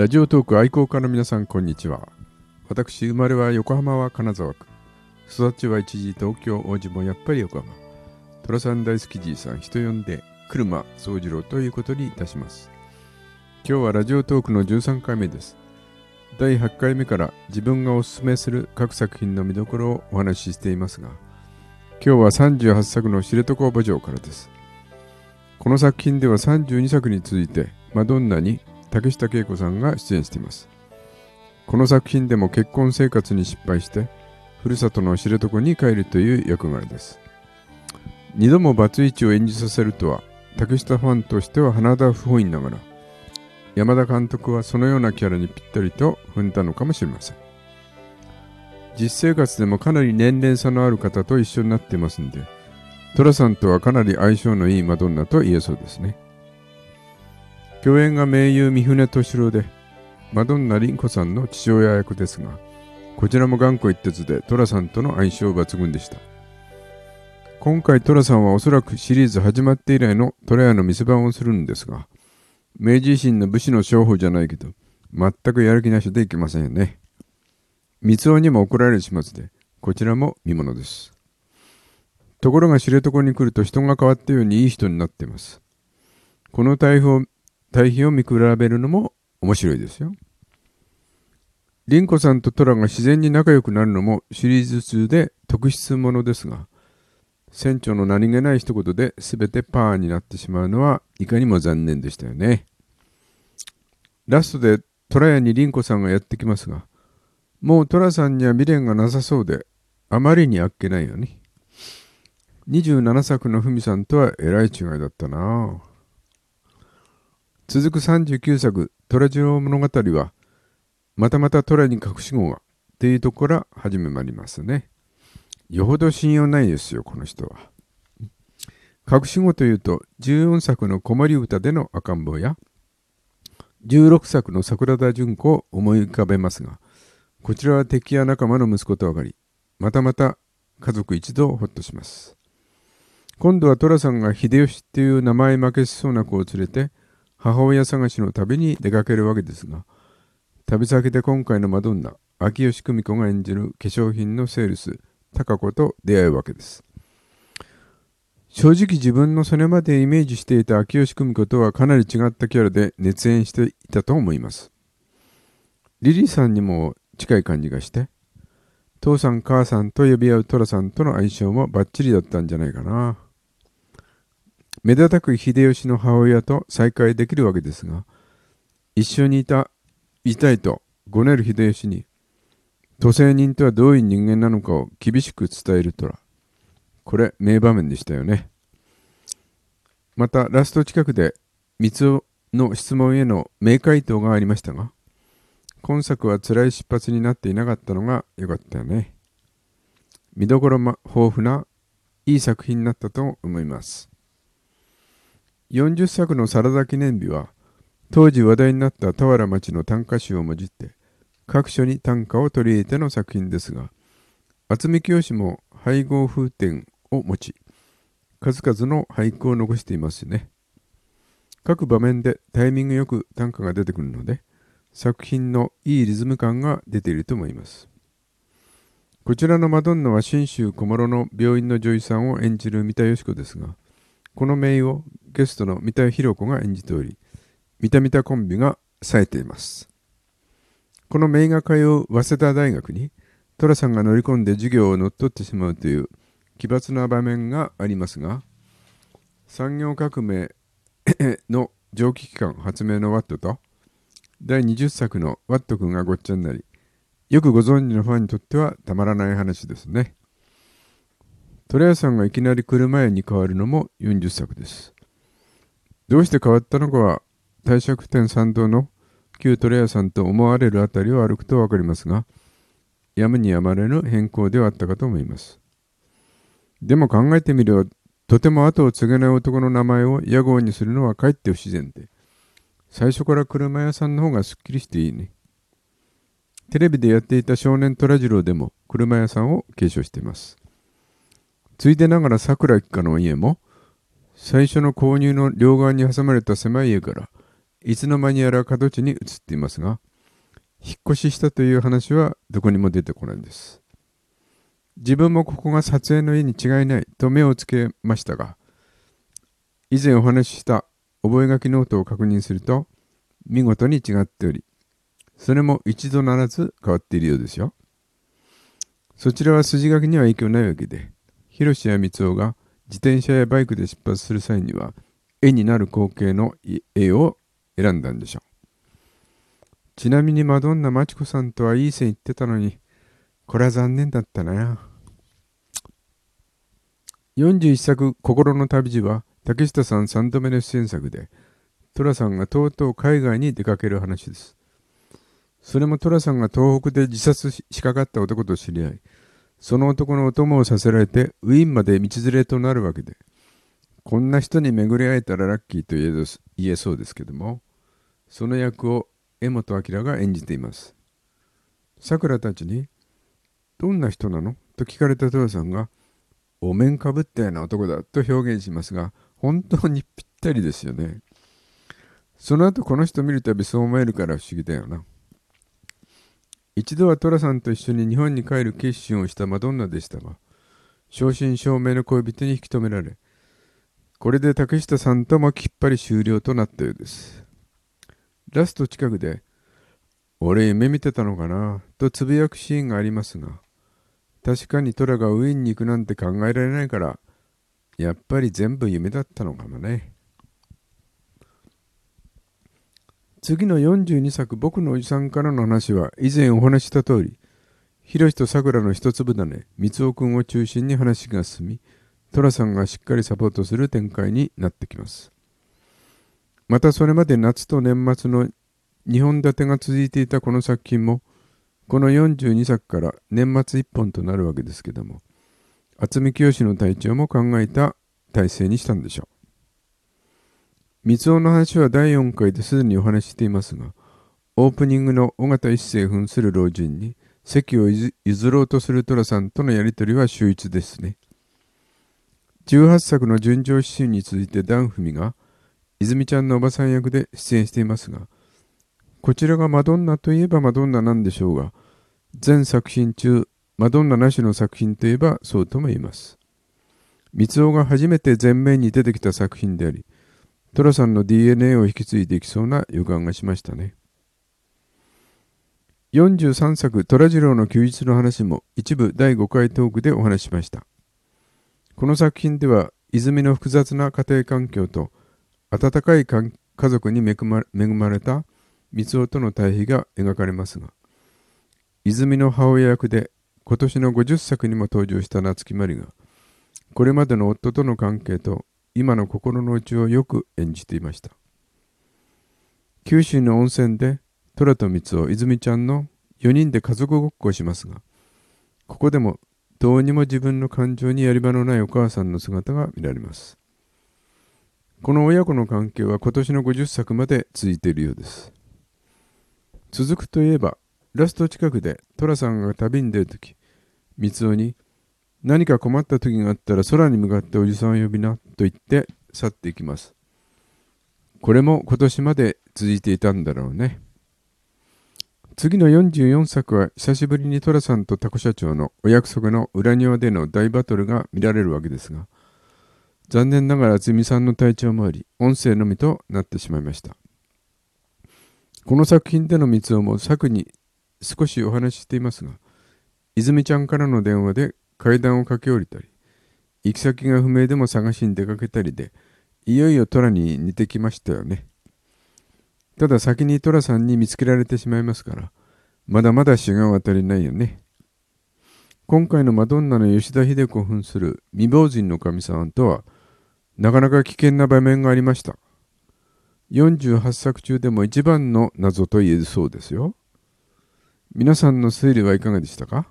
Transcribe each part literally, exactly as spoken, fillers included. ラジオトーク愛好家の皆さん、こんにちは。私、生まれは横浜は金沢区、育ちは一時東京、王子もやっぱり横浜。寅さん大好きじいさん、人呼んで車宗次郎ということにいたします。今日はラジオトークのじゅうさんかいめです。だいはちかいめから自分がおすすめする各作品の見どころをお話ししていますが、今日はさんじゅうはっさくの知床慕情からです。この作品ではさんじゅうにさくに続いてマドンナに竹下景子さんが出演しています。この作品でも結婚生活に失敗して、ふるさとの知床に帰るという役柄です。二度もバツイチを演じさせるとは、竹下ファンとしては甚だ不本意ながら、山田監督はそのようなキャラにぴったりと踏んだのかもしれません。実生活でもかなり年齢差のある方と一緒になってますんで、寅さんとはかなり相性のいいマドンナと言えそうですね。共演が名優三船敏郎で、マドンナ凛子さんの父親役ですが、こちらも頑固一徹で寅さんとの相性抜群でした。今回寅さんはおそらくシリーズ始まって以来の寅屋の店番をするんですが、明治維新の武士の商法じゃないけど、全くやる気なしでいけませんよね。三尾にも怒られる始末で、こちらも見ものです。ところが知床に来ると人が変わったようにいい人になっています。この対比を、対比を見比べるのも面白いですよ。凛子さんと寅が自然に仲良くなるのもシリーズ中で特筆ものですが、船長の何気ない一言で全てパーになってしまうのはいかにも残念でしたよね。ラストで寅屋に凛子さんがやってきますが、もう寅さんには未練がなさそうで、あまりにあっけないよね。にじゅうななさくの文さんとはえらい違いだったな。続くさんじゅうきゅうさく寅次郎物語は、またまた寅に隠し子がっていうところから始まりますね。よほど信用ないですよ、この人は。隠し子というと、じゅうよんさくの子守歌での赤ん坊や、じゅうろくさくの桜田淳子を思い浮かべますが、こちらは敵や仲間の息子と分かり、またまた家族一同ほっとします。今度は寅さんが秀吉っていう名前負けしそうな子を連れて、母親探しの旅に出かけるわけですが、旅先で今回のマドンナ、秋吉久美子が演じる化粧品のセールス、高子と出会うわけです。正直自分のそれまでイメージしていた秋吉久美子とはかなり違ったキャラで熱演していたと思います。リリーさんにも近い感じがして、父さん母さんと呼び合う寅さんとの相性もバッチリだったんじゃないかな。目立たく秀吉の母親と再会できるわけですが、一緒にいた、いたいとごねる秀吉に、渡世人とはどういう人間なのかを厳しく伝えるとら、これ名場面でしたよね。またラスト近くで三尾の質問への名回答がありましたが、今作は辛い出発になっていなかったのが良かったよね。見どころ豊富ないい作品になったと思います。よんじゅっさくのサラダ記念日は、当時話題になった田原町の短歌集をもじって、各所に短歌を取り入れての作品ですが、渥美清も配合風典を持ち、数々の俳句を残していますね。各場面でタイミングよく短歌が出てくるので、作品のいいリズム感が出ていると思います。こちらのマドンナは信州小諸の病院の女医さんを演じる三田佳子ですが、この名医をゲストの三田寛子が演じており、三田三田コンビが冴えています。この名画界を早稲田大学に寅さんが乗り込んで授業を乗っ取ってしまうという奇抜な場面がありますが、産業革命の蒸気機関発明のワットとだいにじゅっさくのワット君がごっちゃになり、よくご存知のファンにとってはたまらない話ですね。寅屋さんがいきなり車屋に変わるのもよんじゅっさくです。どうして変わったのかは帝釈天参道の旧寅屋さんと思われるあたりを歩くとわかりますが、やむにやまれぬ変更ではあったかと思います。でも考えてみれば、とても後を継げない男の名前を屋号にするのはかえって不自然で、最初から車屋さんの方がすっきりしていいね。テレビでやっていた少年寅次郎でも車屋さんを継承しています。ついでながら桜一家の家も、最初の購入の両側に挟まれた狭い家から、いつの間にやら角地に移っていますが、引っ越ししたという話はどこにも出てこないんです。自分もここが撮影の家に違いないと目をつけましたが、以前お話しした覚書ノートを確認すると、見事に違っており、それも一度ならず変わっているようですよ。そちらは筋書きには影響ないわけで、広志や光雄が自転車やバイクで出発する際には、絵になる光景の絵を選んだんでしょう。ちなみにマドンナマチコさんとはいい線いってたのに、これは残念だったな。よんじゅういっさく「心の旅路」は竹下さんさんどめの出演作で、寅さんがとうとう海外に出かける話です。それも寅さんが東北で自殺しかかった男と知り合い、その男のお供をさせられてウィーンまで道連れとなるわけで、こんな人に巡り会えたらラッキーと言 え, 言えそうですけども、その役を柄本明が演じています。さくらたちに「どんな人なの?」と聞かれた寅さんが「お面かぶったような男だ」と表現しますが、本当にぴったりですよね。その後この人見るたびそう思えるから不思議だよな。一度は寅さんと一緒に日本に帰る決心をしたマドンナでしたが、正真正銘の恋人に引き止められ、これで竹下さんともきっぱり終了となったようです。ラスト近くで「俺夢見てたのかな」とつぶやくシーンがありますが、確かに寅がウィーンに行くなんて考えられないから、やっぱり全部夢だったのかもね。次のよんじゅうにさく「僕のおじさんから」の話は以前お話した通り、ひろしとさくらの一粒種みつおくんを中心に話が進み、寅さんがしっかりサポートする展開になってきます。またそれまで夏と年末のにほん立てが続いていたこの作品も、このよんじゅうにさくから年末いっぽんとなるわけですけども、渥美清の体調も考えた体制にしたんでしょう。光雄の話はだいよんかいですでにお話ししていますが、オープニングの尾形一世扮する老人に席を譲ろうとする寅さんとのやり取りは秀逸ですね。じゅうはっさくの純情詩集に続いて段文が泉ちゃんのおばさん役で出演していますが、こちらがマドンナといえばマドンナなんでしょうが、全作品中マドンナなしの作品といえばそうとも言います。光雄が初めて前面に出てきた作品であり、寅さんの ディーエヌエー を引き継いでいきそうな予感がしましたね。よんじゅうさんさく「寅次郎の休日」の話も一部だいごかいトークでお話しました。この作品では泉の複雑な家庭環境と温かい家族に恵まれた光雄との対比が描かれますが、泉の母親役で今年のごじゅっさくにも登場した夏木マリが、これまでの夫との関係と今の心の内をよく演じていました。九州の温泉で寅と光雄、泉ちゃんのよにんで家族ごっこをしますが、ここでもどうにも自分の感情にやり場のないお母さんの姿が見られます。この親子の関係は今年のごじゅっさくまで続いているようです。続くといえば、ラスト近くで寅さんが旅に出るとき、光雄に何か困った時があったら空に向かっておじさんを呼びなと言って去っていきます。これも今年まで続いていたんだろうね。次のよんじゅうよんさくは久しぶりに寅さんとタコ社長のお約束の裏庭での大バトルが見られるわけですが、残念ながら渥美さんの体調もあり、音声のみとなってしまいました。この作品での光雄も作に少しお話ししていますが、泉ちゃんからの電話で階段を駆け下りたり、行き先が不明でも探しに出かけたりで、いよいよ寅に似てきましたよね。ただ先に寅さんに見つけられてしまいますから、まだまだ修行は足りないよね。今回のマドンナの吉田秀子扮する未亡人のかみさんとは、なかなか危険な場面がありました。よんじゅうはっさく中でも一番の謎と言えそうですよ。皆さんの推理はいかがでしたか?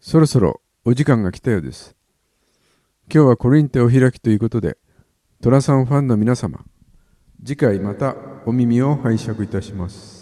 そろそろお時間が来たようです。今日はこれにてお開きということで、寅さんファンの皆様、次回またお耳を拝借いたします。